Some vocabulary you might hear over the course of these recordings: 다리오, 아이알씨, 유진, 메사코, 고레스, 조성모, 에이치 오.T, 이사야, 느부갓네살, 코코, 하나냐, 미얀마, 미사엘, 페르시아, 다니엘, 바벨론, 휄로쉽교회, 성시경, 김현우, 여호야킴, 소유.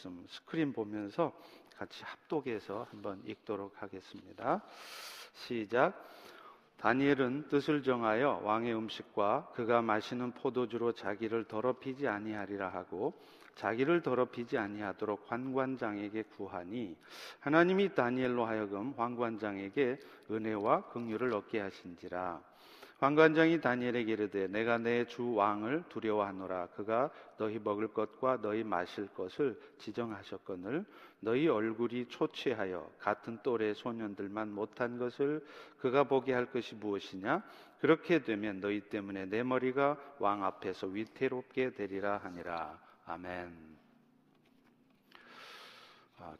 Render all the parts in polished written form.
말씀 스크린 보면서 같이 합독해서 한번 읽도록 하겠습니다. 시작. 다니엘은 뜻을 정하여 왕의 음식과 그가 마시는 포도주로 자기를 더럽히지 아니하리라 하고 자기를 더럽히지 아니하도록 환관장에게 구하니 하나님이 다니엘로 하여금 환관장에게 은혜와 긍휼을 얻게 하신지라. 환관장이 다니엘에게 이르되 내가 내 주 왕을 두려워하노라. 그가 너희 먹을 것과 너희 마실 것을 지정하셨거늘 너희 얼굴이 초췌하여 같은 또래 소년들만 못한 것을 그가 보게 할 것이 무엇이냐? 그렇게 되면 너희 때문에 내 머리가 왕 앞에서 위태롭게 되리라 하니라. 아멘.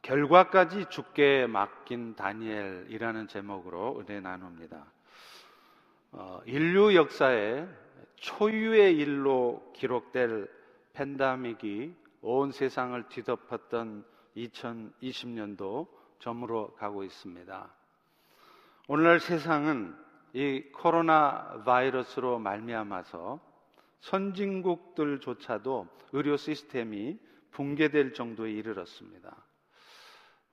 결과까지 주께 맡긴 다니엘이라는 제목으로 은혜 나눕니다. 인류 역사에 초유의 일로 기록될 팬데믹이 온 세상을 뒤덮었던 2020년도 저물어 가고 있습니다. 오늘날 세상은 이 코로나 바이러스로 말미암아서 선진국들조차도 의료 시스템이 붕괴될 정도에 이르렀습니다.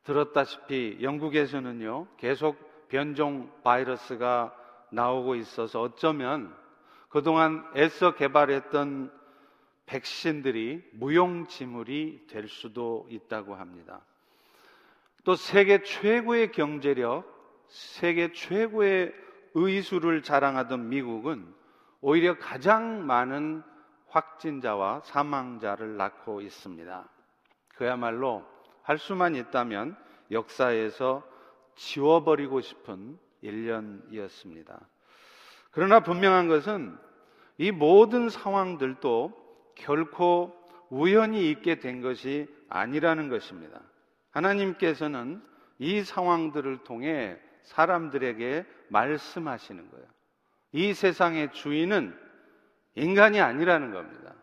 들었다시피 영국에서는요, 계속 변종 바이러스가 나오고 있어서 어쩌면 그동안 애써 개발했던 백신들이 무용지물이 될 수도 있다고 합니다. 또 세계 최고의 경제력, 세계 최고의 의술을 자랑하던 미국은 오히려 가장 많은 확진자와 사망자를 낳고 있습니다. 그야말로 할 수만 있다면 역사에서 지워버리고 싶은 1년이었습니다. 그러나 분명한 것은 이 모든 상황들도 결코 우연히 있게 된 것이 아니라는 것입니다. 하나님께서는 이 상황들을 통해 사람들에게 말씀하시는 거예요. 이 세상의 주인은 인간이 아니라는 겁니다.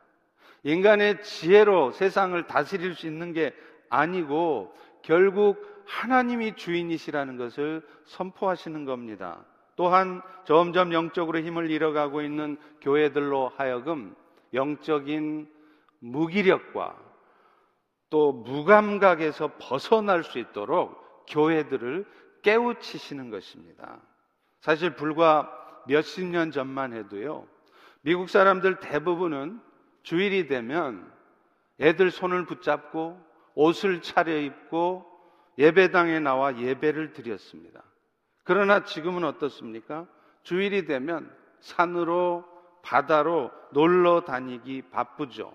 인간의 지혜로 세상을 다스릴 수 있는 게 아니고 결국 하나님이 주인이시라는 것을 선포하시는 겁니다. 또한 점점 영적으로 힘을 잃어가고 있는 교회들로 하여금 영적인 무기력과 또 무감각에서 벗어날 수 있도록 교회들을 깨우치시는 것입니다. 사실 불과 몇십 년 전만 해도요, 미국 사람들 대부분은 주일이 되면 애들 손을 붙잡고 옷을 차려입고 예배당에 나와 예배를 드렸습니다. 그러나 지금은 어떻습니까? 주일이 되면 산으로 바다로 놀러 다니기 바쁘죠.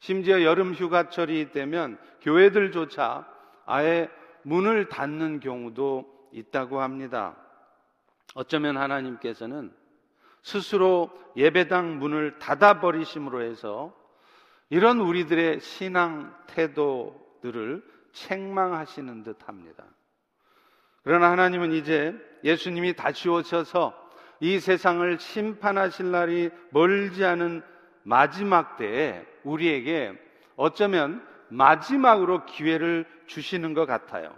심지어 여름 휴가철이 되면 교회들조차 아예 문을 닫는 경우도 있다고 합니다. 어쩌면 하나님께서는 스스로 예배당 문을 닫아버리심으로 해서 이런 우리들의 신앙 태도들을 책망하시는 듯 합니다. 그러나 하나님은 이제 예수님이 다시 오셔서 이 세상을 심판하실 날이 멀지 않은 마지막 때에 우리에게 어쩌면 마지막으로 기회를 주시는 것 같아요.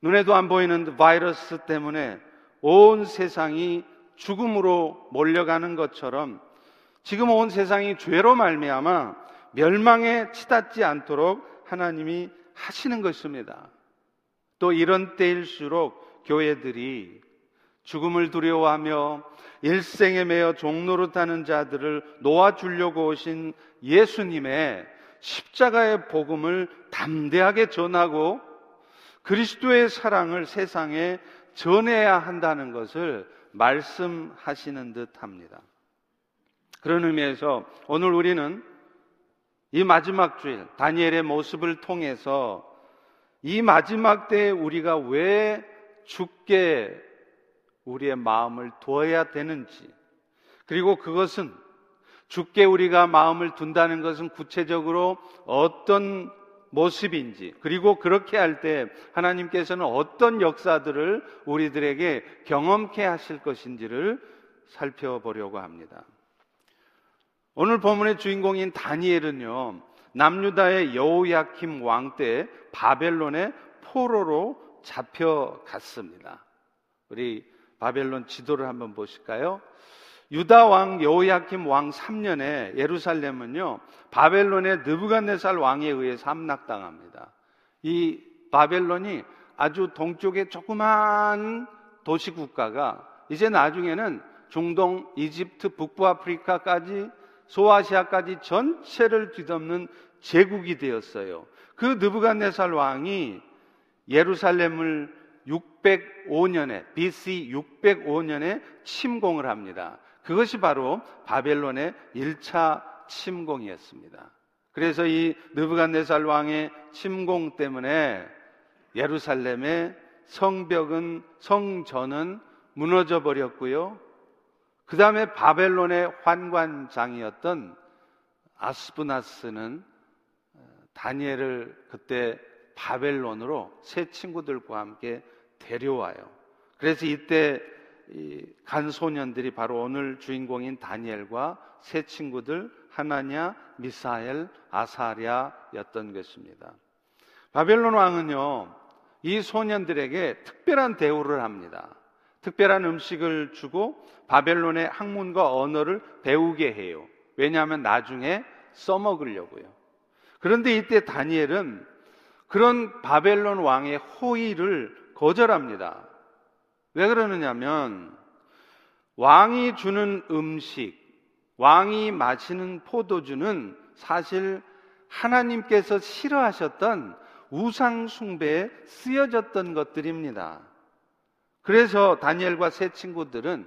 눈에도 안 보이는 바이러스 때문에 온 세상이 죽음으로 몰려가는 것처럼 지금 온 세상이 죄로 말미암아 멸망에 치닫지 않도록 하나님이 하시는 것입니다. 또 이런 때일수록 교회들이 죽음을 두려워하며 일생에 매여 종노릇하는 자들을 놓아주려고 오신 예수님의 십자가의 복음을 담대하게 전하고 그리스도의 사랑을 세상에 전해야 한다는 것을 말씀하시는 듯 합니다. 그런 의미에서 오늘 우리는 이 마지막 주일 다니엘의 모습을 통해서 이 마지막 때에 우리가 왜 주께 우리의 마음을 두어야 되는지, 그리고 그것은 주께 우리가 마음을 둔다는 것은 구체적으로 어떤 모습인지, 그리고 그렇게 할 때 하나님께서는 어떤 역사들을 우리들에게 경험케 하실 것인지를 살펴보려고 합니다. 오늘 본문의 주인공인 다니엘은요, 남유다의 여호야킴 왕 때 바벨론의 포로로 잡혀갔습니다. 우리 바벨론 지도를 한번 보실까요? 유다 왕 여호야킴 왕 3년에 예루살렘은요 바벨론의 느부갓네살 왕에 의해서 함락당합니다. 이 바벨론이 아주 동쪽의 조그마한 도시 국가가 이제 나중에는 중동, 이집트, 북부 아프리카까지 소아시아까지 전체를 뒤덮는 제국이 되었어요. 그 느부갓네살 왕이 예루살렘을 605년에 BC 605년에 침공을 합니다. 그것이 바로 바벨론의 1차 침공이었습니다. 그래서 이 느부갓네살 왕의 침공 때문에 예루살렘의 성전은 무너져 버렸고요. 그 다음에 바벨론의 환관장이었던 아스부나스는 다니엘을 그때 바벨론으로 세 친구들과 함께 데려와요. 그래서 이때 간 소년들이 바로 오늘 주인공인 다니엘과 세 친구들 하나냐, 미사엘, 아사랴였던 것입니다. 바벨론 왕은요 이 소년들에게 특별한 대우를 합니다. 특별한 음식을 주고 바벨론의 학문과 언어를 배우게 해요. 왜냐하면 나중에 써먹으려고요. 그런데 이때 다니엘은 그런 바벨론 왕의 호의를 거절합니다. 왜 그러느냐면 왕이 주는 음식, 왕이 마시는 포도주는 사실 하나님께서 싫어하셨던 우상 숭배에 쓰여졌던 것들입니다. 그래서 다니엘과 세 친구들은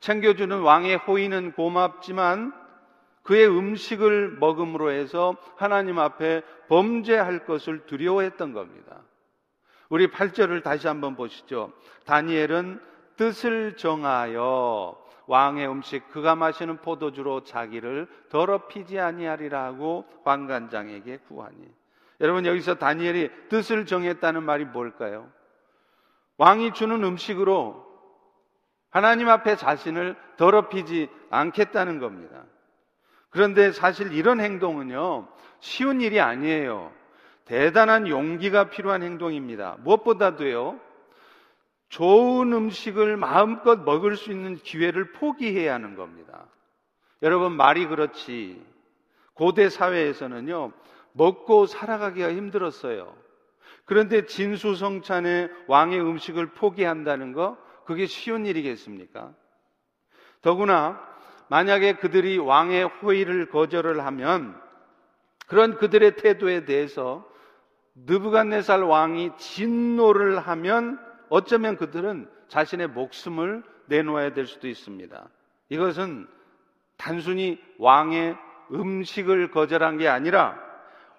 챙겨주는 왕의 호의는 고맙지만 그의 음식을 먹음으로 해서 하나님 앞에 범죄할 것을 두려워했던 겁니다. 우리 8절을 다시 한번 보시죠. 다니엘은 뜻을 정하여 왕의 음식 그가 마시는 포도주로 자기를 더럽히지 아니하리라 하고 환관장에게 구하니. 여러분 여기서 다니엘이 뜻을 정했다는 말이 뭘까요? 왕이 주는 음식으로 하나님 앞에 자신을 더럽히지 않겠다는 겁니다. 그런데 사실 이런 행동은요 쉬운 일이 아니에요. 대단한 용기가 필요한 행동입니다. 무엇보다도요 좋은 음식을 마음껏 먹을 수 있는 기회를 포기해야 하는 겁니다. 여러분 말이 그렇지 고대 사회에서는요 먹고 살아가기가 힘들었어요. 그런데 진수성찬의 왕의 음식을 포기한다는 거 그게 쉬운 일이겠습니까? 더구나 만약에 그들이 왕의 호의를 거절을 하면 그런 그들의 태도에 대해서 느부갓네살 왕이 진노를 하면 어쩌면 그들은 자신의 목숨을 내놓아야 될 수도 있습니다. 이것은 단순히 왕의 음식을 거절한 게 아니라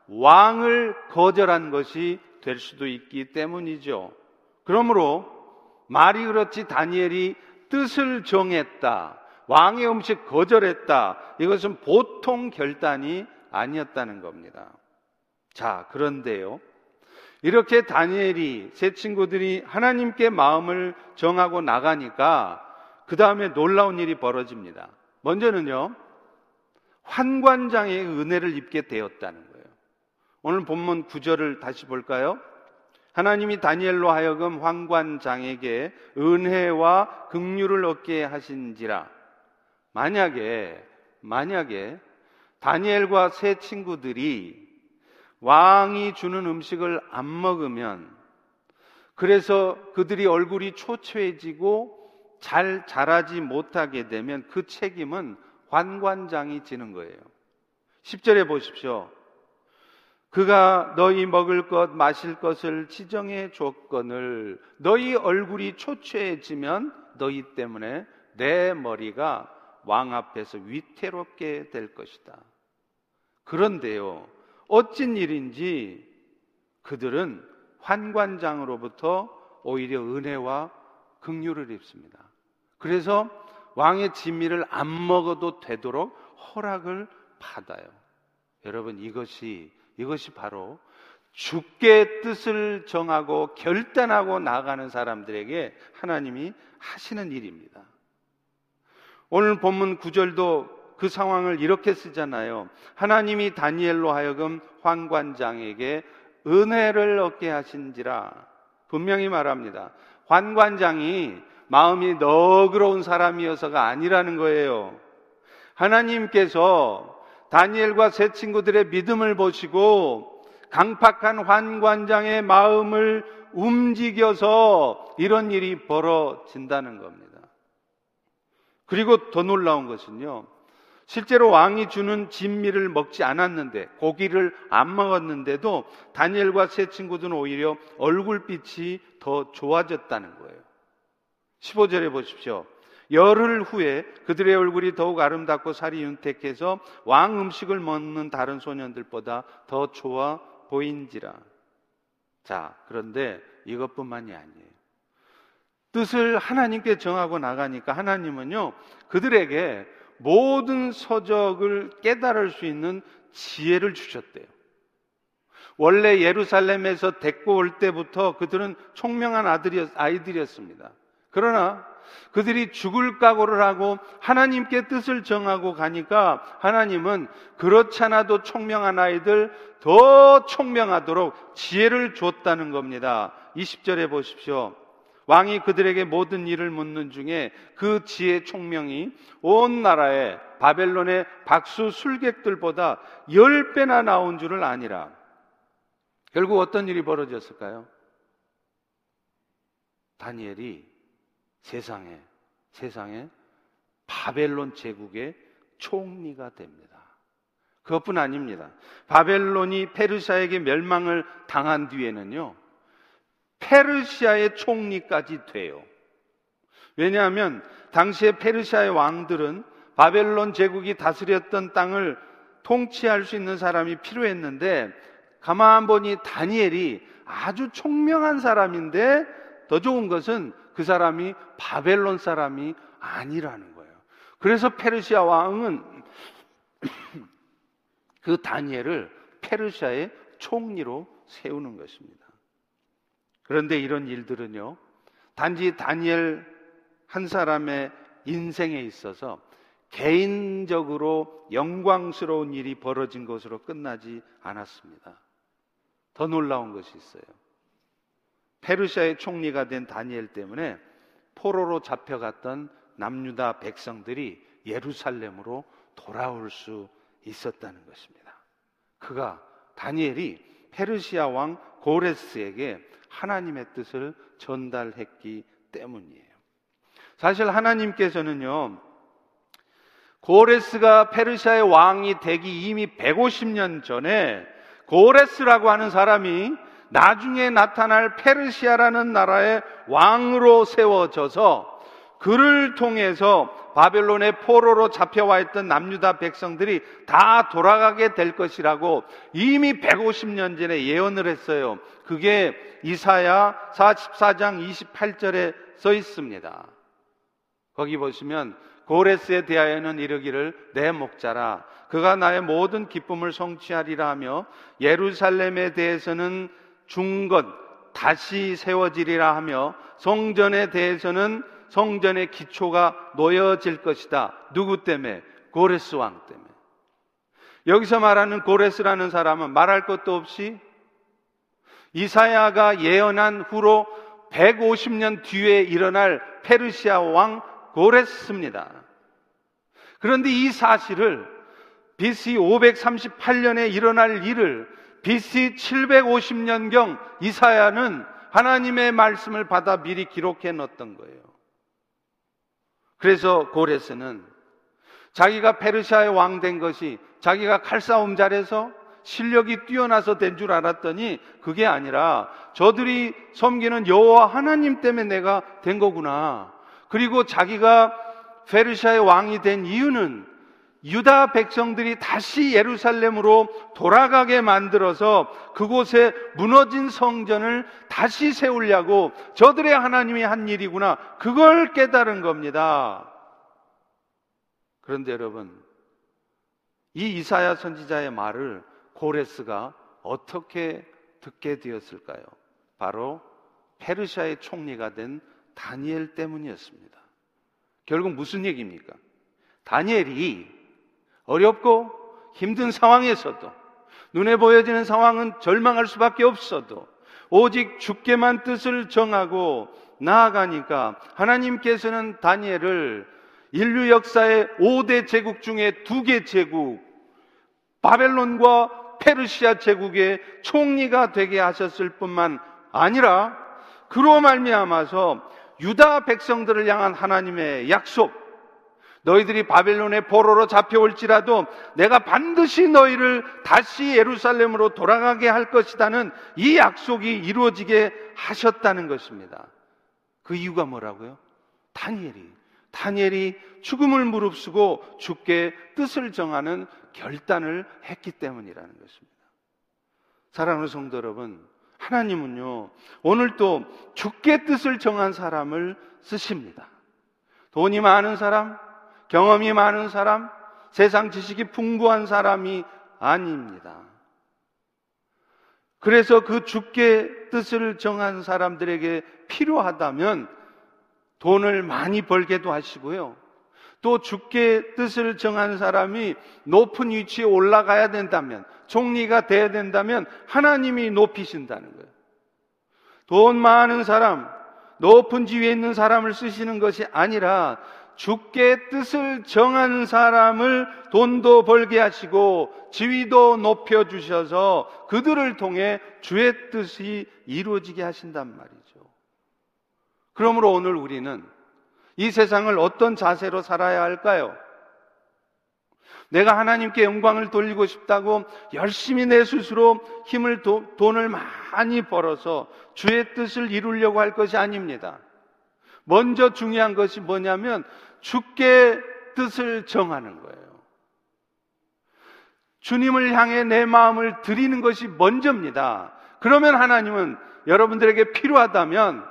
왕을 거절한 것이 될 수도 있기 때문이죠. 그러므로 말이 그렇지 다니엘이 뜻을 정했다. 왕의 음식 거절했다. 이것은 보통 결단이 아니었다는 겁니다. 자, 그런데요. 이렇게 다니엘이 세 친구들이 하나님께 마음을 정하고 나가니까 그 다음에 놀라운 일이 벌어집니다. 먼저는요. 환관장의 은혜를 입게 되었다는 거예요. 오늘 본문 9절을 다시 볼까요? 하나님이 다니엘로 하여금 환관장에게 은혜와 긍휼을 얻게 하신지라. 만약에 다니엘과 세 친구들이 왕이 주는 음식을 안 먹으면 그래서 그들이 얼굴이 초췌해지고 잘 자라지 못하게 되면 그 책임은 환관장이 지는 거예요. 10절에 보십시오. 그가 너희 먹을 것 마실 것을 지정해 줬거늘 너희 얼굴이 초췌해지면 너희 때문에 내 머리가 왕 앞에서 위태롭게 될 것이다. 그런데요 어찌된 일인지 그들은 환관장으로부터 오히려 은혜와 긍휼을 입습니다. 그래서 왕의 진미를 안 먹어도 되도록 허락을 받아요. 여러분 이것이 바로 주께 뜻을 정하고 결단하고 나가는 사람들에게 하나님이 하시는 일입니다. 오늘 본문 9절도 그 상황을 이렇게 쓰잖아요. 하나님이 다니엘로 하여금 환관장에게 은혜를 얻게 하신지라. 분명히 말합니다. 환관장이 마음이 너그러운 사람이어서가 아니라는 거예요. 하나님께서 다니엘과 세 친구들의 믿음을 보시고 강팍한 환관장의 마음을 움직여서 이런 일이 벌어진다는 겁니다. 그리고 더 놀라운 것은요, 실제로 왕이 주는 진미를 먹지 않았는데, 고기를 안 먹었는데도 다니엘과 세 친구들은 오히려 얼굴빛이 더 좋아졌다는 거예요. 15절에 보십시오. 열흘 후에 그들의 얼굴이 더욱 아름답고 살이 윤택해서 왕 음식을 먹는 다른 소년들보다 더 좋아 보인지라. 자, 그런데 이것뿐만이 아니에요. 뜻을 하나님께 정하고 나가니까 하나님은요, 그들에게 모든 서적을 깨달을 수 있는 지혜를 주셨대요. 원래 예루살렘에서 데리고 올 때부터 그들은 총명한 아이들이었습니다. 그러나 그들이 죽을 각오를 하고 하나님께 뜻을 정하고 가니까 하나님은 그렇잖아도 총명한 아이들 더 총명하도록 지혜를 줬다는 겁니다. 20절에 보십시오. 왕이 그들에게 모든 일을 묻는 중에 그 지혜 총명이 온 나라에 바벨론의 박수 술객들보다 10배나 나온 줄을 아니라. 결국 어떤 일이 벌어졌을까요? 다니엘이 세상에 바벨론 제국의 총리가 됩니다. 그것뿐 아닙니다. 바벨론이 페르시아에게 멸망을 당한 뒤에는요, 페르시아의 총리까지 돼요. 왜냐하면 당시에 페르시아의 왕들은 바벨론 제국이 다스렸던 땅을 통치할 수 있는 사람이 필요했는데, 가만 보니 다니엘이 아주 총명한 사람인데 더 좋은 것은 그 사람이 바벨론 사람이 아니라는 거예요. 그래서 페르시아 왕은 그 다니엘을 페르시아의 총리로 세우는 것입니다. 그런데 이런 일들은요, 단지 다니엘 한 사람의 인생에 있어서 개인적으로 영광스러운 일이 벌어진 것으로 끝나지 않았습니다. 더 놀라운 것이 있어요. 페르시아의 총리가 된 다니엘 때문에 포로로 잡혀갔던 남유다 백성들이 예루살렘으로 돌아올 수 있었다는 것입니다. 그가, 다니엘이 페르시아 왕 고레스에게 하나님의 뜻을 전달했기 때문이에요. 사실 하나님께서는요, 고레스가 페르시아의 왕이 되기 이미 150년 전에 고레스라고 하는 사람이 나중에 나타날 페르시아라는 나라의 왕으로 세워져서 그를 통해서 바벨론의 포로로 잡혀와 있던 남유다 백성들이 다 돌아가게 될 것이라고 이미 150년 전에 예언을 했어요. 그게 이사야 44장 28절에 써 있습니다. 거기 보시면, 고레스에 대하여는 이르기를 내 목자라 그가 나의 모든 기쁨을 성취하리라 하며 예루살렘에 대해서는 중건 다시 세워지리라 하며 성전에 대해서는 성전의 기초가 놓여질 것이다. 누구 때문에? 고레스 왕 때문에. 여기서 말하는 고레스라는 사람은 말할 것도 없이 이사야가 예언한 후로 150년 뒤에 일어날 페르시아 왕 고레스입니다. 그런데 이 사실을 BC 538년에 일어날 일을 BC 750년경 이사야는 하나님의 말씀을 받아 미리 기록해 놓았던 거예요. 그래서 고레스는 자기가 페르시아의 왕 된 것이 자기가 칼싸움 잘해서 실력이 뛰어나서 된 줄 알았더니 그게 아니라 저들이 섬기는 여호와 하나님 때문에 내가 된 거구나. 그리고 자기가 페르시아의 왕이 된 이유는 유다 백성들이 다시 예루살렘으로 돌아가게 만들어서 그곳에 무너진 성전을 다시 세우려고 저들의 하나님이 한 일이구나. 그걸 깨달은 겁니다. 그런데 여러분, 이 이사야 선지자의 말을 고레스가 어떻게 듣게 되었을까요? 바로 페르시아의 총리가 된 다니엘 때문이었습니다. 결국 무슨 얘기입니까? 다니엘이 어렵고 힘든 상황에서도, 눈에 보여지는 상황은 절망할 수밖에 없어도 오직 주께만 뜻을 정하고 나아가니까 하나님께서는 다니엘을 인류 역사의 5대 제국 중에 2개 제국, 바벨론과 페르시아 제국의 총리가 되게 하셨을 뿐만 아니라 그로 말미암아서 유다 백성들을 향한 하나님의 약속, 너희들이 바벨론의 포로로 잡혀올지라도 내가 반드시 너희를 다시 예루살렘으로 돌아가게 할 것이라는 이 약속이 이루어지게 하셨다는 것입니다. 그 이유가 뭐라고요? 다니엘이 죽음을 무릅쓰고 주께 뜻을 정하는 결단을 했기 때문이라는 것입니다. 사랑하는 성도 여러분, 하나님은요 오늘도 주께 뜻을 정한 사람을 쓰십니다. 돈이 많은 사람, 경험이 많은 사람, 세상 지식이 풍부한 사람이 아닙니다. 그래서 그 주께 뜻을 정한 사람들에게 필요하다면 돈을 많이 벌게도 하시고요, 또 주께 뜻을 정한 사람이 높은 위치에 올라가야 된다면, 총리가 돼야 된다면 하나님이 높이신다는 거예요. 돈 많은 사람, 높은 지위에 있는 사람을 쓰시는 것이 아니라 주께 뜻을 정한 사람을 돈도 벌게 하시고 지위도 높여주셔서 그들을 통해 주의 뜻이 이루어지게 하신단 말이죠. 그러므로 오늘 우리는 이 세상을 어떤 자세로 살아야 할까요? 내가 하나님께 영광을 돌리고 싶다고 열심히 내 스스로 힘을 돈을 많이 벌어서 주의 뜻을 이루려고 할 것이 아닙니다. 먼저 중요한 것이 뭐냐면 주께 뜻을 정하는 거예요. 주님을 향해 내 마음을 드리는 것이 먼저입니다. 그러면 하나님은 여러분들에게 필요하다면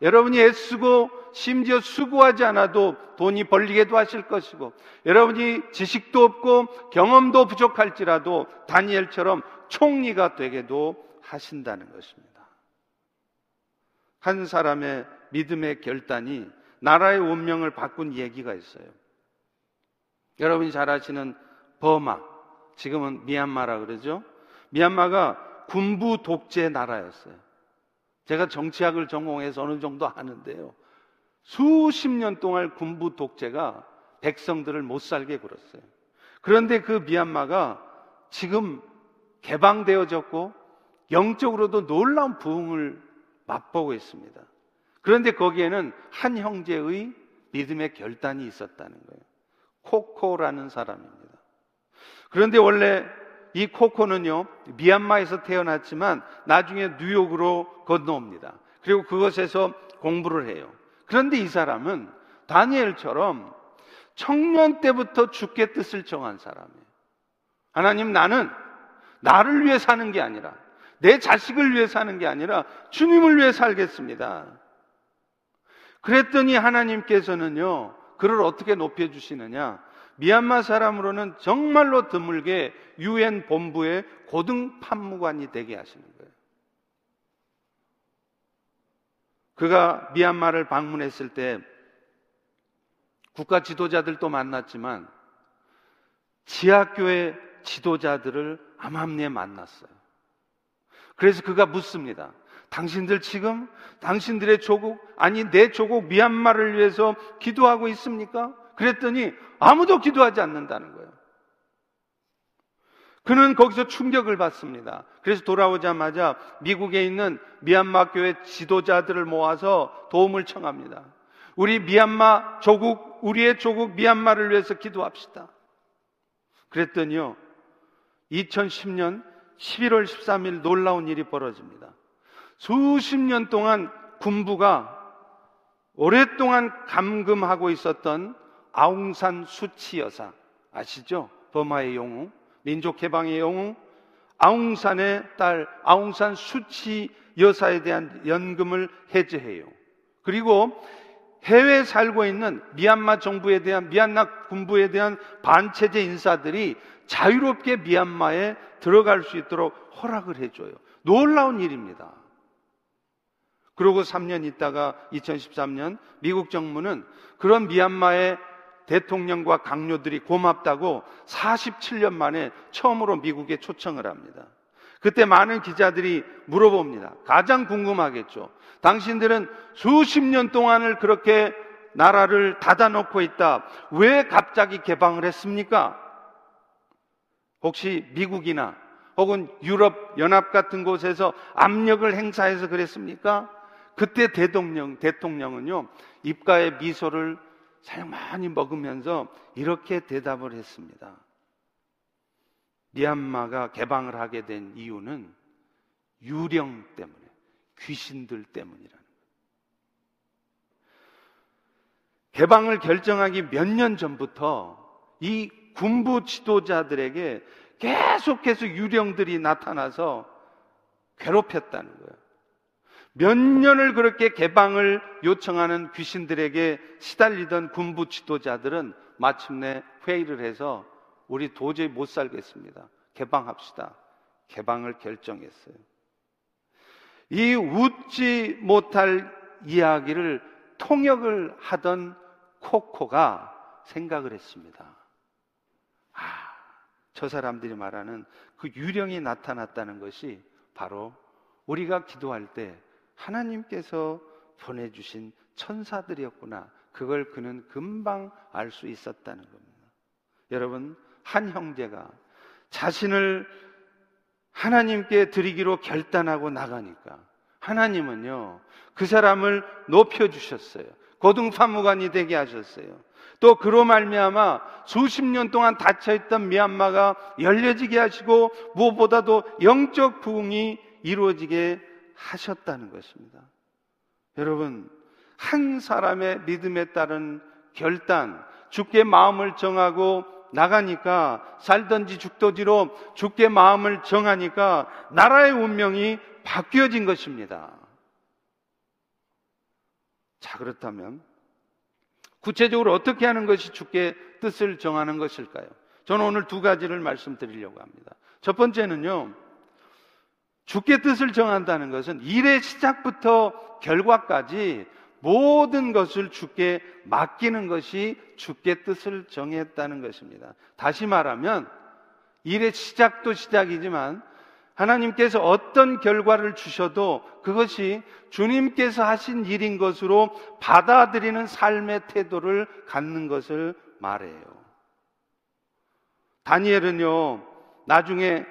여러분이 애쓰고 심지어 수고하지 않아도 돈이 벌리게도 하실 것이고, 여러분이 지식도 없고 경험도 부족할지라도 다니엘처럼 총리가 되게도 하신다는 것입니다. 한 사람의 믿음의 결단이 나라의 운명을 바꾼 얘기가 있어요. 여러분이 잘 아시는 버마, 지금은 미얀마라 그러죠. 미얀마가 군부 독재 나라였어요. 제가 정치학을 전공해서 어느 정도 아는데요, 수십 년 동안 군부 독재가 백성들을 못 살게 굴었어요. 그런데 그 미얀마가 지금 개방되어졌고 영적으로도 놀라운 부흥을 맛보고 있습니다. 그런데 거기에는 한 형제의 믿음의 결단이 있었다는 거예요. 코코라는 사람입니다. 그런데 원래 이 코코는요 미얀마에서 태어났지만 나중에 뉴욕으로 건너옵니다. 그리고 그것에서 공부를 해요. 그런데 이 사람은 다니엘처럼 청년 때부터 주께 뜻을 정한 사람이에요. 하나님, 나는 나를 위해 사는 게 아니라, 내 자식을 위해 사는 게 아니라 주님을 위해 살겠습니다. 그랬더니 하나님께서는요 그를 어떻게 높여주시느냐, 미얀마 사람으로는 정말로 드물게 UN 본부의 고등 판무관이 되게 하시는 거예요. 그가 미얀마를 방문했을 때 국가 지도자들도 만났지만 지하교회 지도자들을 암암리에 만났어요. 그래서 그가 묻습니다. 당신들 지금 당신들의 조국, 아니 내 조국 미얀마를 위해서 기도하고 있습니까? 그랬더니 아무도 기도하지 않는다는 거예요. 그는 거기서 충격을 받습니다. 그래서 돌아오자마자 미국에 있는 미얀마 교회 지도자들을 모아서 도움을 청합니다. 우리 미얀마 조국, 우리의 조국 미얀마를 위해서 기도합시다. 그랬더니요 2010년 11월 13일 놀라운 일이 벌어집니다. 수십 년 동안 군부가 오랫동안 감금하고 있었던 아웅산 수치 여사, 아시죠? 버마의 영웅, 민족해방의 영웅 아웅산의 딸 아웅산 수치 여사에 대한 연금을 해제해요. 그리고 해외에 살고 있는 미얀마 정부에 대한, 미얀마 군부에 대한 반체제 인사들이 자유롭게 미얀마에 들어갈 수 있도록 허락을 해줘요. 놀라운 일입니다. 그러고 3년 있다가 2013년 미국 정부는 그런 미얀마의 대통령과 강요들이 고맙다고 47년 만에 처음으로 미국에 초청을 합니다. 그때 많은 기자들이 물어봅니다. 가장 궁금하겠죠. 당신들은 수십 년 동안을 그렇게 나라를 닫아놓고 있다. 왜 갑자기 개방을 했습니까? 혹시 미국이나 혹은 유럽 연합 같은 곳에서 압력을 행사해서 그랬습니까? 그때 대통령은요, 입가에 미소를 살짝 많이 먹으면서 이렇게 대답을 했습니다. 미얀마가 개방을 하게 된 이유는 유령 때문에, 귀신들 때문이라는 거예요. 개방을 결정하기 몇 년 전부터 이 군부 지도자들에게 계속해서 유령들이 나타나서 괴롭혔다는 거예요. 몇 년을 그렇게 개방을 요청하는 귀신들에게 시달리던 군부 지도자들은 마침내 회의를 해서 우리 도저히 못 살겠습니다. 개방합시다. 개방을 결정했어요. 이 웃지 못할 이야기를 통역을 하던 코코가 생각을 했습니다. 저 사람들이 말하는 그 유령이 나타났다는 것이 바로 우리가 기도할 때 하나님께서 보내주신 천사들이었구나. 그걸 그는 금방 알 수 있었다는 겁니다. 여러분, 한 형제가 자신을 하나님께 드리기로 결단하고 나가니까 하나님은요, 그 사람을 높여주셨어요. 고등판무관이 되게 하셨어요. 또 그로 말미암아 수십 년 동안 닫혀있던 미얀마가 열려지게 하시고 무엇보다도 영적 부흥이 이루어지게 하셨다는 것입니다. 여러분, 한 사람의 믿음에 따른 결단, 주께 마음을 정하고 나가니까, 살던지 죽던지로 주께 마음을 정하니까 나라의 운명이 바뀌어진 것입니다. 자, 그렇다면 구체적으로 어떻게 하는 것이 주께 뜻을 정하는 것일까요? 저는 오늘 두 가지를 말씀드리려고 합니다. 첫 번째는요, 주께 뜻을 정한다는 것은 일의 시작부터 결과까지 모든 것을 주께 맡기는 것이 주께 뜻을 정했다는 것입니다. 다시 말하면 일의 시작도 시작이지만 하나님께서 어떤 결과를 주셔도 그것이 주님께서 하신 일인 것으로 받아들이는 삶의 태도를 갖는 것을 말해요. 다니엘은요, 나중에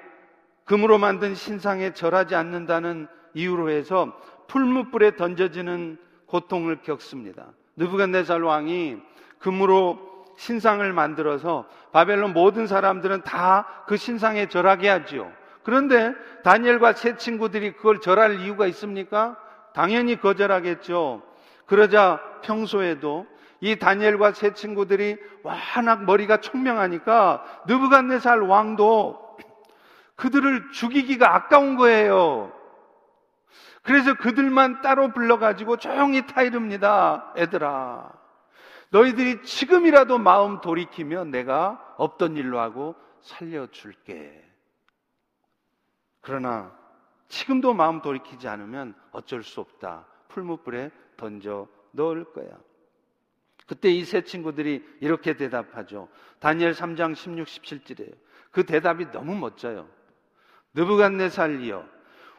금으로 만든 신상에 절하지 않는다는 이유로 해서 풀무불에 던져지는 고통을 겪습니다. 느부갓네살 왕이 금으로 신상을 만들어서 바벨론 모든 사람들은 다 그 신상에 절하게 하지요. 그런데 다니엘과 세 친구들이 그걸 절할 이유가 있습니까? 당연히 거절하겠죠. 그러자 평소에도 이 다니엘과 세 친구들이 워낙 머리가 총명하니까 느부갓네살 왕도 그들을 죽이기가 아까운 거예요. 그래서 그들만 따로 불러가지고 조용히 타이릅니다. 애들아, 너희들이 지금이라도 마음 돌이키면 내가 없던 일로 하고 살려줄게. 그러나 지금도 마음 돌이키지 않으면 어쩔 수 없다. 풀무불에 던져 넣을 거야. 그때 이 세 친구들이 이렇게 대답하죠. 다니엘 3장 16, 17절이에요. 그 대답이 너무 멋져요. 느부갓네살이여,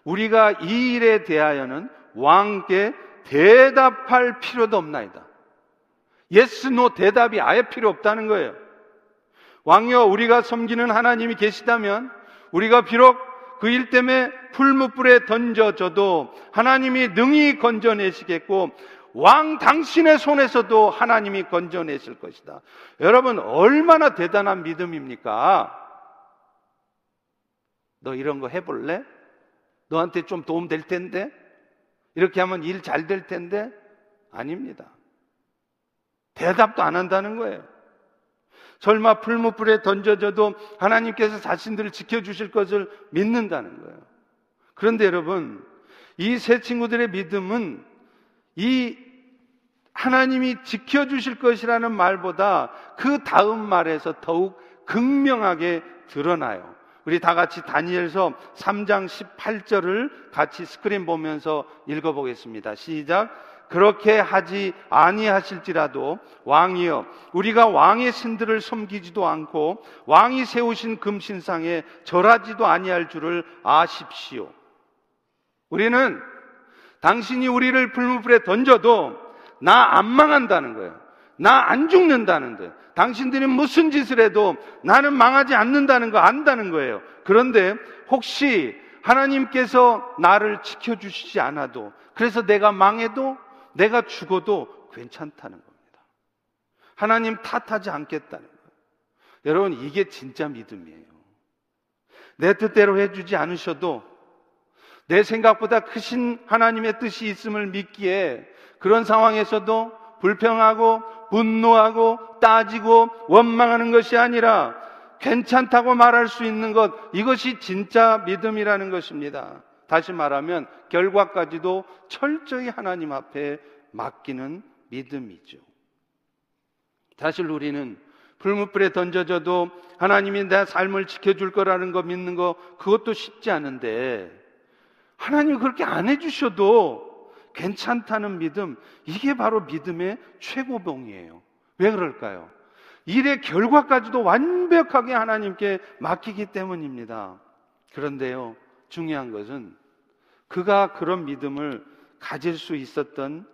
우리가 이 일에 대하여는 왕께 대답할 필요도 없나이다. 예스, 노 대답이 아예 필요 없다는 거예요. 왕여, 우리가 섬기는 하나님이 계시다면 우리가 비록 그 일 때문에 풀무불에 던져져도 하나님이 능히 건져내시겠고 왕 당신의 손에서도 하나님이 건져내실 것이다. 여러분, 얼마나 대단한 믿음입니까? 너 이런 거 해볼래? 너한테 좀 도움 될 텐데? 이렇게 하면 일 잘 될 텐데? 아닙니다. 대답도 안 한다는 거예요. 설마 풀무불에 던져져도 하나님께서 자신들을 지켜주실 것을 믿는다는 거예요. 그런데 여러분, 이 세 친구들의 믿음은 이 하나님이 지켜주실 것이라는 말보다 그 다음 말에서 더욱 극명하게 드러나요. 우리 다 같이 다니엘서 3장 18절을 같이 스크린 보면서 읽어보겠습니다. 시작. 그렇게 하지 아니하실지라도 왕이여, 우리가 왕의 신들을 섬기지도 않고 왕이 세우신 금신상에 절하지도 아니할 줄을 아십시오. 우리는 당신이 우리를 불문불에 던져도 나 안 망한다는 거예요. 나 안 죽는다는 거예요. 당신들이 무슨 짓을 해도 나는 망하지 않는다는 거 안다는 거예요. 그런데 혹시 하나님께서 나를 지켜주시지 않아도, 그래서 내가 망해도 내가 죽어도 괜찮다는 겁니다. 하나님 탓하지 않겠다는 거예요. 여러분, 이게 진짜 믿음이에요. 내 뜻대로 해주지 않으셔도 내 생각보다 크신 하나님의 뜻이 있음을 믿기에 그런 상황에서도 불평하고 분노하고 따지고 원망하는 것이 아니라 괜찮다고 말할 수 있는 것, 이것이 진짜 믿음이라는 것입니다. 다시 말하면 결과까지도 철저히 하나님 앞에 맡기는 믿음이죠. 사실 우리는 불문불에 던져져도 하나님이 내 삶을 지켜줄 거라는 거 믿는 거, 그것도 쉽지 않은데 하나님 그렇게 안 해주셔도 괜찮다는 믿음, 이게 바로 믿음의 최고봉이에요. 왜 그럴까요? 일의 결과까지도 완벽하게 하나님께 맡기기 때문입니다. 그런데요, 중요한 것은 그가 그런 믿음을 가질 수 있었던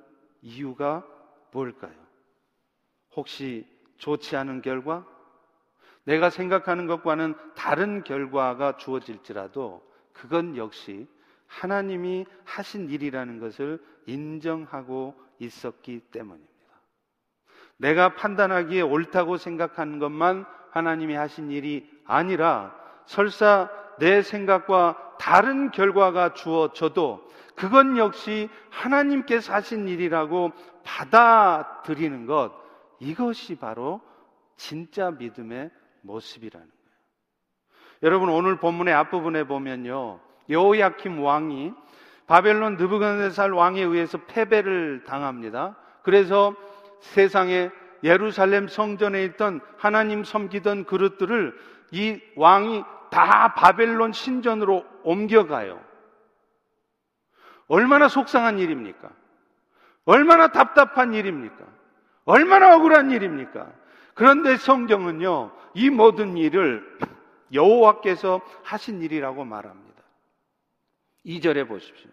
이유가 뭘까요? 혹시 좋지 않은 결과? 내가 생각하는 것과는 다른 결과가 주어질지라도 그건 역시 하나님이 하신 일이라는 것을 인정하고 있었기 때문입니다. 내가 판단하기에 옳다고 생각하는 것만 하나님이 하신 일이 아니라 설사 내 생각과 다른 결과가 주어져도 그건 역시 하나님께서 하신 일이라고 받아들이는 것, 이것이 바로 진짜 믿음의 모습이라는 거예요. 여러분, 오늘 본문의 앞부분에 보면요, 여호야킴 왕이 바벨론 느부갓네살 왕에 의해서 패배를 당합니다. 그래서 세상에 예루살렘 성전에 있던 하나님 섬기던 그릇들을 이 왕이 다 바벨론 신전으로 옮겨가요. 얼마나 속상한 일입니까? 얼마나 답답한 일입니까? 얼마나 억울한 일입니까? 그런데 성경은요, 이 모든 일을 여호와께서 하신 일이라고 말합니다. 2절에 보십시오.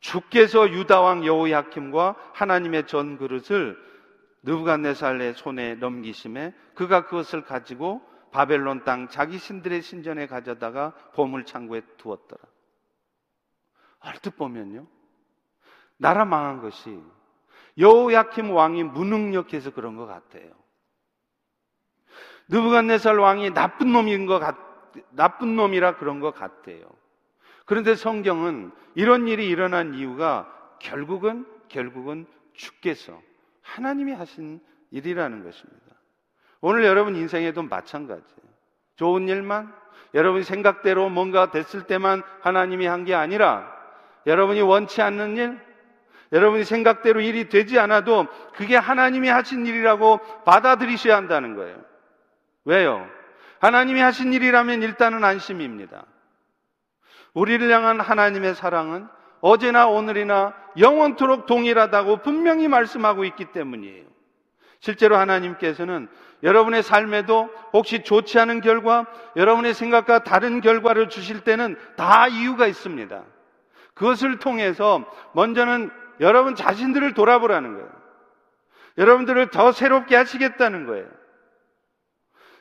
주께서 유다왕 여호야킴과 하나님의 전 그릇을 느부갓네살의 손에 넘기심에 그가 그것을 가지고 바벨론 땅 자기 신들의 신전에 가져다가 보물창고에 두었더라. 얼뜻 보면요, 나라 망한 것이 여호야킴 왕이 무능력해서 그런 것 같아요. 느부갓네살 왕이 나쁜 놈이라 그런 것 같아요. 그런데 성경은 이런 일이 일어난 이유가 결국은 주께서 하나님이 하신 일이라는 것입니다. 오늘 여러분 인생에도 마찬가지예요. 좋은 일만, 여러분 생각대로 뭔가 됐을 때만 하나님이 한 게 아니라, 여러분이 원치 않는 일, 여러분이 생각대로 일이 되지 않아도 그게 하나님이 하신 일이라고 받아들이셔야 한다는 거예요. 왜요? 하나님이 하신 일이라면 일단은 안심입니다. 우리를 향한 하나님의 사랑은 어제나 오늘이나 영원토록 동일하다고 분명히 말씀하고 있기 때문이에요. 실제로 하나님께서는 여러분의 삶에도 혹시 좋지 않은 결과, 여러분의 생각과 다른 결과를 주실 때는 다 이유가 있습니다. 그것을 통해서 먼저는 여러분 자신들을 돌아보라는 거예요. 여러분들을 더 새롭게 하시겠다는 거예요.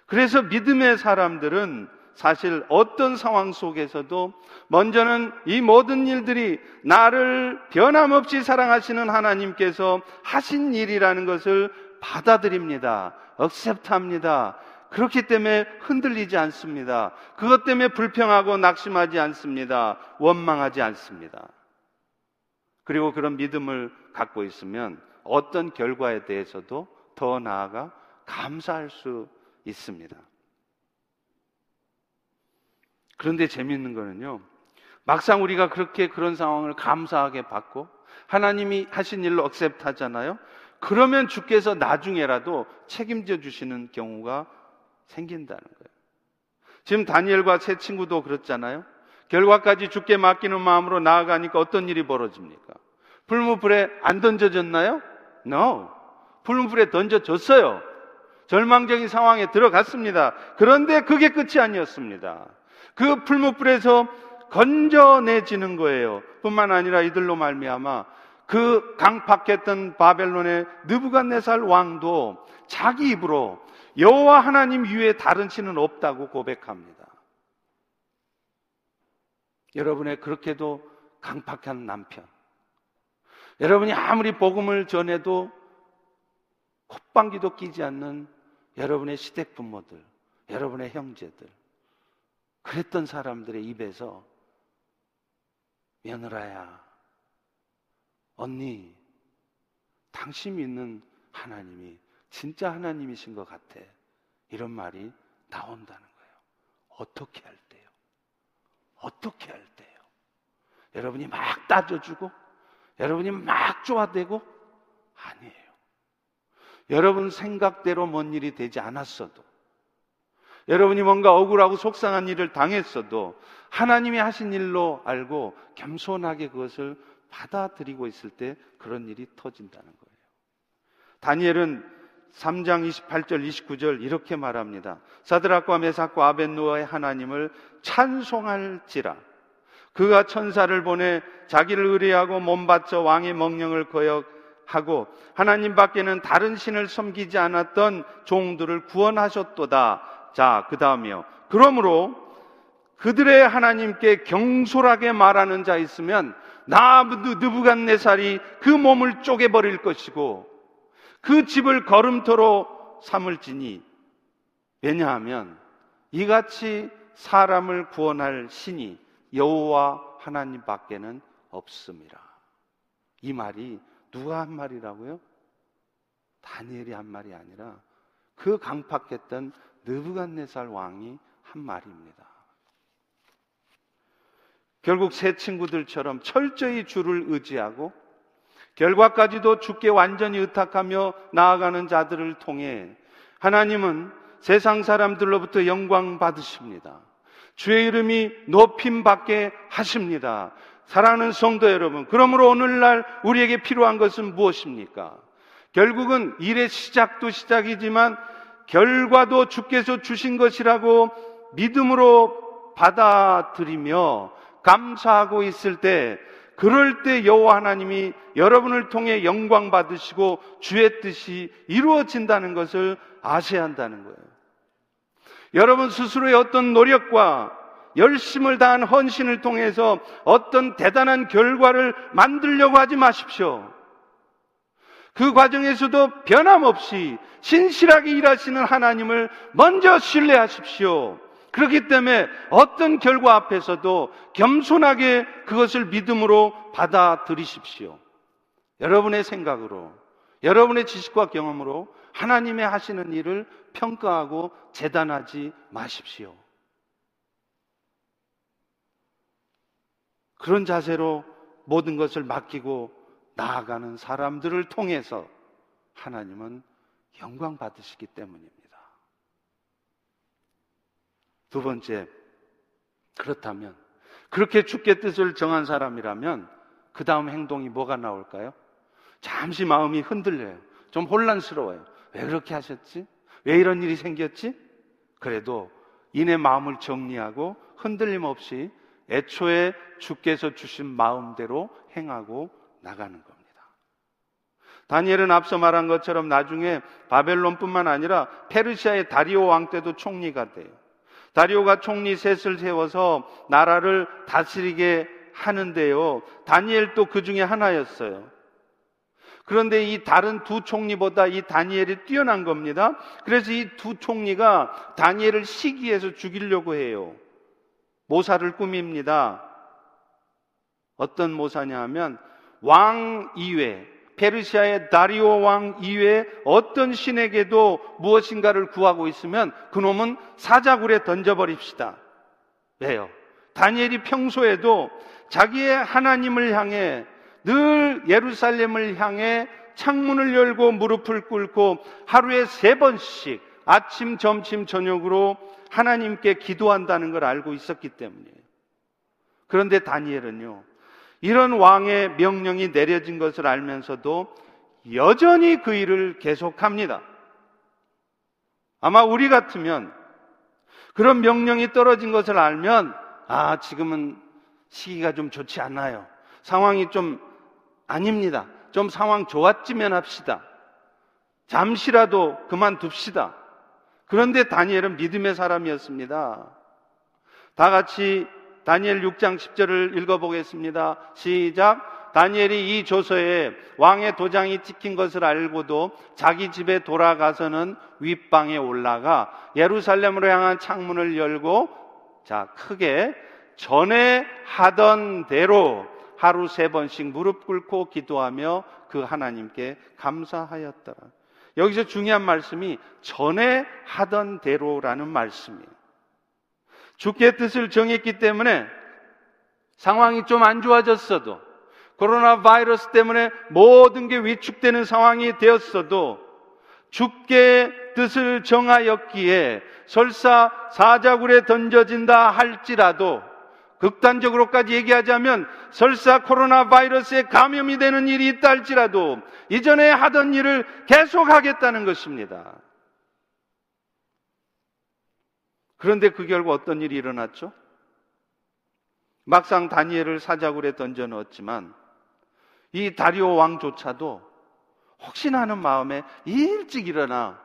그래서 믿음의 사람들은 사실 어떤 상황 속에서도 먼저는 이 모든 일들이 나를 변함없이 사랑하시는 하나님께서 하신 일이라는 것을 받아들입니다. 억셉트합니다. 그렇기 때문에 흔들리지 않습니다. 그것 때문에 불평하고 낙심하지 않습니다. 원망하지 않습니다. 그리고 그런 믿음을 갖고 있으면 어떤 결과에 대해서도 더 나아가 감사할 수 있습니다. 그런데 재미있는 거는요, 막상 우리가 그렇게 그런 상황을 감사하게 받고 하나님이 하신 일로 억셉트 하잖아요. 그러면 주께서 나중에라도 책임져 주시는 경우가 생긴다는 거예요. 지금 다니엘과 세 친구도 그렇잖아요. 결과까지 주께 맡기는 마음으로 나아가니까 어떤 일이 벌어집니까? 불무불에 안 던져졌나요? No. 불무불에 던져졌어요. 절망적인 상황에 들어갔습니다. 그런데 그게 끝이 아니었습니다. 그 풀무불에서 건져내지는 거예요. 뿐만 아니라 이들로 말미암아 그 강팍했던 바벨론의 느부갓네살 왕도 자기 입으로 여호와 하나님 이외에 다른 신은 없다고 고백합니다. 여러분의 그렇게도 강팍한 남편, 여러분이 아무리 복음을 전해도 콧방귀도 끼지 않는 여러분의 시댁 부모들, 여러분의 형제들, 그랬던 사람들의 입에서 며느라야, 언니, 당신 믿는 하나님이 진짜 하나님이신 것 같아, 이런 말이 나온다는 거예요. 어떻게 할 때요? 어떻게 할 때요? 여러분이 막 따져주고 여러분이 막 좋아대고? 아니에요. 여러분 생각대로 뭔 일이 되지 않았어도, 여러분이 뭔가 억울하고 속상한 일을 당했어도 하나님이 하신 일로 알고 겸손하게 그것을 받아들이고 있을 때 그런 일이 터진다는 거예요. 다니엘은 3장 28절 29절 이렇게 말합니다. 사드락과 메사코 아벳느고의 하나님을 찬송할지라. 그가 천사를 보내 자기를 의뢰하고 몸바쳐 왕의 명령을 거역하고 하나님 밖에는 다른 신을 섬기지 않았던 종들을 구원하셨도다. 자, 그 다음이요. 그러므로 그들의 하나님께 경솔하게 말하는 자 있으면 나 느부갓네살이 그 몸을 쪼개버릴 것이고 그 집을 거름토로 삼을지니, 왜냐하면 이같이 사람을 구원할 신이 여호와 하나님 밖에는 없습니다. 이 말이 누가 한 말이라고요? 다니엘이 한 말이 아니라 그 강팍했던 느부갓네살 왕이 한 말입니다. 결국 세 친구들처럼 철저히 주를 의지하고 결과까지도 주께 완전히 의탁하며 나아가는 자들을 통해 하나님은 세상 사람들로부터 영광 받으십니다. 주의 이름이 높임받게 하십니다. 사랑하는 성도 여러분, 그러므로 오늘날 우리에게 필요한 것은 무엇입니까? 결국은 일의 시작도 시작이지만 결과도 주께서 주신 것이라고 믿음으로 받아들이며 감사하고 있을 때, 그럴 때 여호와 하나님이 여러분을 통해 영광 받으시고 주의 뜻이 이루어진다는 것을 아셔야 한다는 거예요. 여러분 스스로의 어떤 노력과 열심을 다한 헌신을 통해서 어떤 대단한 결과를 만들려고 하지 마십시오. 그 과정에서도 변함없이 신실하게 일하시는 하나님을 먼저 신뢰하십시오. 그렇기 때문에 어떤 결과 앞에서도 겸손하게 그것을 믿음으로 받아들이십시오. 여러분의 생각으로, 여러분의 지식과 경험으로 하나님의 하시는 일을 평가하고 재단하지 마십시오. 그런 자세로 모든 것을 맡기고 나아가는 사람들을 통해서 하나님은 영광 받으시기 때문입니다. 두 번째, 그렇다면 그렇게 주께 뜻을 정한 사람이라면 그 다음 행동이 뭐가 나올까요? 잠시 마음이 흔들려요. 좀 혼란스러워요. 왜 그렇게 하셨지? 왜 이런 일이 생겼지? 그래도 이내 마음을 정리하고 흔들림 없이 애초에 주께서 주신 마음대로 행하고 나가는 겁니다. 다니엘은 앞서 말한 것처럼 나중에 바벨론뿐만 아니라 페르시아의 다리오 왕 때도 총리가 돼요. 다리오가 총리 셋을 세워서 나라를 다스리게 하는데요, 다니엘도 그 중에 하나였어요. 그런데 이 다른 두 총리보다 이 다니엘이 뛰어난 겁니다. 그래서 이 두 총리가 다니엘을 시기해서 죽이려고 해요. 모사를 꾸밉니다. 어떤 모사냐 하면 왕 이외, 페르시아의 다리오 왕 이외에 어떤 신에게도 무엇인가를 구하고 있으면 그놈은 사자굴에 던져버립시다. 왜요? 다니엘이 평소에도 자기의 하나님을 향해 늘 예루살렘을 향해 창문을 열고 무릎을 꿇고 하루에 3번씩 아침, 점심, 저녁으로 하나님께 기도한다는 걸 알고 있었기 때문이에요. 그런데 다니엘은요, 이런 왕의 명령이 내려진 것을 알면서도 여전히 그 일을 계속합니다. 아마 우리 같으면 그런 명령이 떨어진 것을 알면 지금은 시기가 좀 좋지 않아요. 상황이 좀 아닙니다. 좀 상황 좋았지면 합시다. 잠시라도 그만둡시다. 그런데 다니엘은 믿음의 사람이었습니다. 다 같이 다니엘 6장 10절을 읽어보겠습니다. 시작. 다니엘이 이 조서에 왕의 도장이 찍힌 것을 알고도 자기 집에 돌아가서는 윗방에 올라가 예루살렘으로 향한 창문을 열고 크게 전에 하던 대로 하루 3번씩 무릎 꿇고 기도하며 그 하나님께 감사하였더라. 여기서 중요한 말씀이 전에 하던 대로라는 말씀이에요. 주께 뜻을 정했기 때문에 상황이 좀 안 좋아졌어도, 코로나 바이러스 때문에 모든 게 위축되는 상황이 되었어도 주께 뜻을 정하였기에 설사 사자굴에 던져진다 할지라도, 극단적으로까지 얘기하자면 설사 코로나 바이러스에 감염이 되는 일이 있다 할지라도 이전에 하던 일을 계속하겠다는 것입니다. 그런데 그 결과 어떤 일이 일어났죠? 막상 다니엘을 사자굴에 던져 넣었지만 이 다리오 왕조차도 혹시나 하는 마음에 일찍 일어나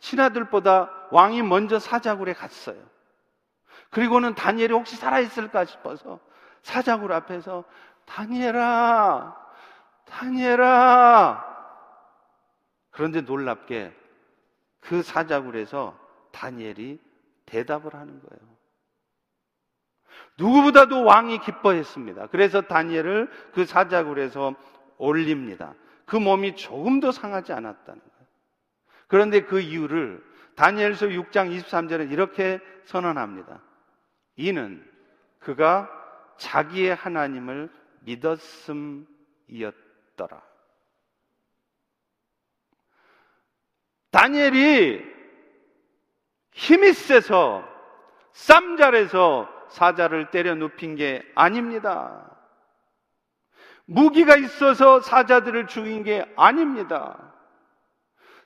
신하들보다 왕이 먼저 사자굴에 갔어요. 그리고는 다니엘이 혹시 살아있을까 싶어서 사자굴 앞에서 다니엘아, 다니엘아. 그런데 놀랍게 그 사자굴에서 다니엘이 대답을 하는 거예요. 누구보다도 왕이 기뻐했습니다. 그래서 다니엘을 그 사자굴에서 올립니다. 그 몸이 조금도 상하지 않았다는 거예요. 그런데 그 이유를 다니엘서 6장 23절에 이렇게 선언합니다. 이는 그가 자기의 하나님을 믿었음이었더라. 다니엘이 힘이 세서 쌈잘해서 사자를 때려 눕힌 게 아닙니다. 무기가 있어서 사자들을 죽인 게 아닙니다.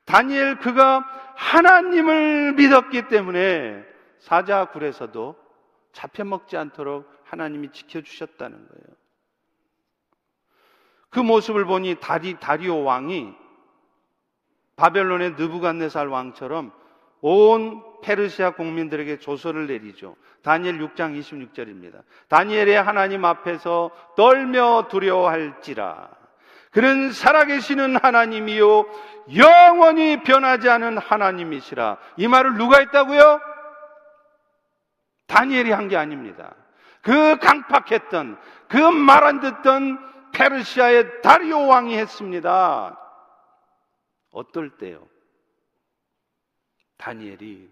다니엘, 그가 하나님을 믿었기 때문에 사자굴에서도 잡혀먹지 않도록 하나님이 지켜주셨다는 거예요. 그 모습을 보니 다리오 왕이 바벨론의 느부갓네살 왕처럼 온 페르시아 국민들에게 조서를 내리죠. 다니엘 6장 26절입니다. 다니엘이 하나님 앞에서 떨며 두려워할지라. 그는 살아계시는 하나님이요 영원히 변하지 않은 하나님이시라. 이 말을 누가 했다고요? 다니엘이 한 게 아닙니다. 그 강팍했던, 그 말 안 듣던 페르시아의 다리오 왕이 했습니다. 어떨 때요? 다니엘이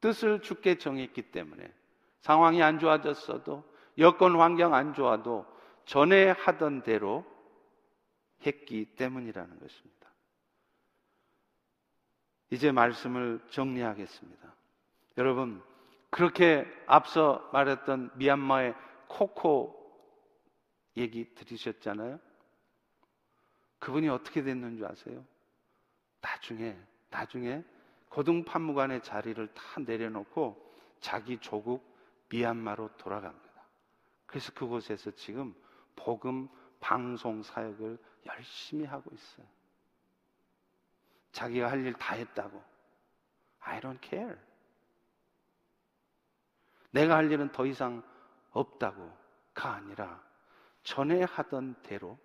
뜻을 주께 정했기 때문에 상황이 안 좋아졌어도, 여건 환경 안 좋아도 전에 하던 대로 했기 때문이라는 것입니다. 이제 말씀을 정리하겠습니다. 여러분, 그렇게 앞서 말했던 미얀마의 코코 얘기 들으셨잖아요. 그분이 어떻게 됐는지 아세요? 나중에 고등판무관의 자리를 다 내려놓고 자기 조국 미얀마로 돌아갑니다. 그래서 그곳에서 지금 복음 방송 사역을 열심히 하고 있어요. 자기가 할 일 다 했다고. I don't care. 내가 할 일은 더 이상 없다고가 아니라 전에 하던 대로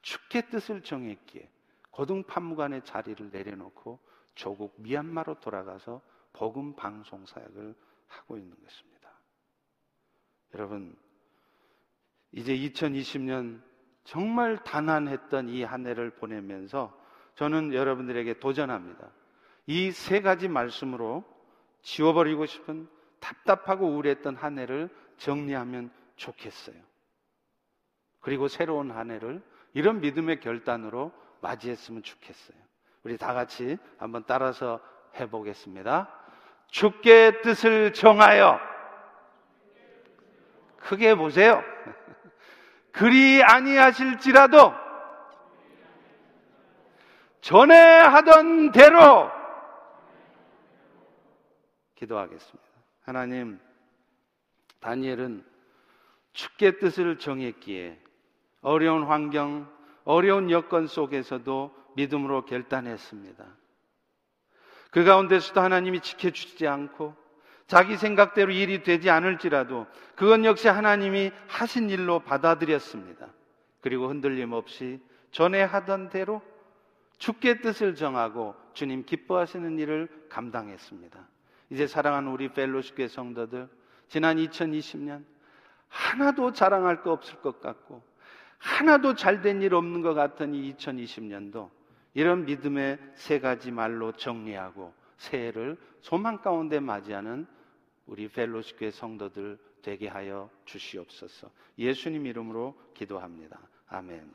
주께 뜻을 정했기에 고등판무관의 자리를 내려놓고 조국 미얀마로 돌아가서 복음 방송 사역을 하고 있는 것입니다. 여러분, 이제 2020년 정말 단안했던 이 한 해를 보내면서 저는 여러분들에게 도전합니다. 이 세 가지 말씀으로 지워버리고 싶은 답답하고 우울했던 한 해를 정리하면 좋겠어요. 그리고 새로운 한 해를 이런 믿음의 결단으로 맞이했으면 좋겠어요. 우리 다 같이 한번 따라서 해보겠습니다. 주께 뜻을 정하여 크게 보세요. 그리 아니하실지라도 전에 하던 대로 기도하겠습니다. 하나님, 다니엘은 주께 뜻을 정했기에 어려운 환경, 어려운 여건 속에서도 믿음으로 결단했습니다. 그 가운데서도 하나님이 지켜주시지 않고 자기 생각대로 일이 되지 않을지라도 그건 역시 하나님이 하신 일로 받아들였습니다. 그리고 흔들림 없이 전에 하던 대로 주께 뜻을 정하고 주님 기뻐하시는 일을 감당했습니다. 이제 사랑하는 우리 휄로쉽교회 성도들, 지난 2020년 하나도 자랑할 거 없을 것 같고 하나도 잘된 일 없는 것 같은 이 2020년도 이런 믿음의 세 가지 말로 정리하고 새해를 소망 가운데 맞이하는 우리 휄로쉽교회 성도들 되게 하여 주시옵소서. 예수님 이름으로 기도합니다. 아멘.